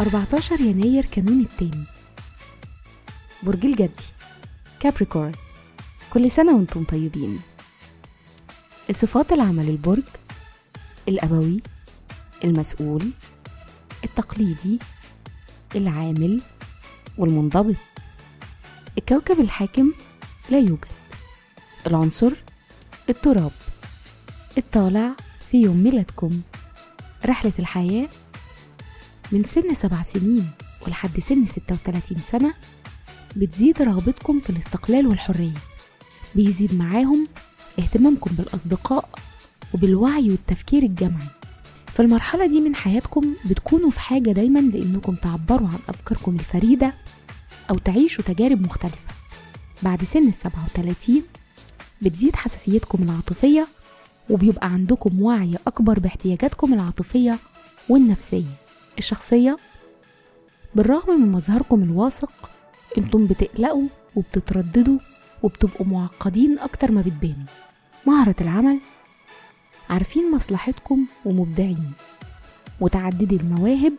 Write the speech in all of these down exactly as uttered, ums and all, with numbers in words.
أربعتاشر يناير كانون التاني. برج الجدي كابريكورن، كل سنة وانتم طيبين. صفات العمل البرج: الأبوي، المسؤول، التقليدي، العامل والمنضبط. الكوكب الحاكم: لا يوجد. العنصر: التراب. الطالع في يوم ميلادكم. رحلة الحياة: من سن سبع سنين ولحد سن ستة وثلاثين سنة بتزيد رغبتكم في الاستقلال والحرية، بيزيد معاهم اهتمامكم بالأصدقاء وبالوعي والتفكير الجمعي. في المرحلة دي من حياتكم بتكونوا في حاجة دايما لأنكم تعبروا عن أفكاركم الفريدة أو تعيشوا تجارب مختلفة. بعد سن السبعة وثلاثين بتزيد حساسيتكم العاطفية وبيبقى عندكم وعي أكبر باحتياجاتكم العاطفية والنفسية. الشخصية: بالرغم من مظهركم الواثق انتم بتقلقوا وبتترددوا وبتبقوا معقدين أكتر ما بتبانوا. مهارة العمل: عارفين مصلحتكم ومبدعين وتعدد المواهب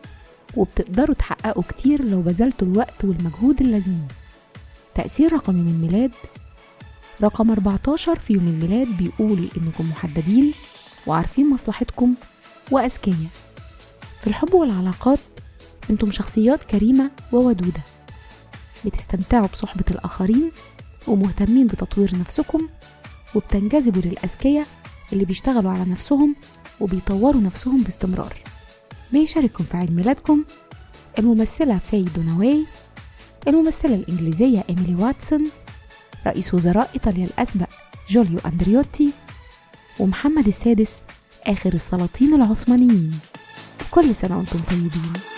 وبتقدروا تحققوا كتير لو بذلتوا الوقت والمجهود اللازمين. تأثير رقم يوم الميلاد: رقم أربعتاشر في يوم الميلاد بيقول إنكم محددين وعارفين مصلحتكم وأذكياء. في الحب والعلاقات انتم شخصيات كريمة وودودة، بتستمتعوا بصحبة الآخرين ومهتمين بتطوير نفسكم، وبتنجذبوا للأذكياء اللي بيشتغلوا على نفسهم وبيطوروا نفسهم باستمرار. بيشارككم في عيد ميلادكم الممثلة فاي دوناوي، الممثلة الإنجليزية إيميلي واتسون، رئيس وزراء إيطاليا الأسبق جوليو أندريوتي، ومحمد السادس آخر السلاطين العثمانيين. كل سنة وانتم طيبين.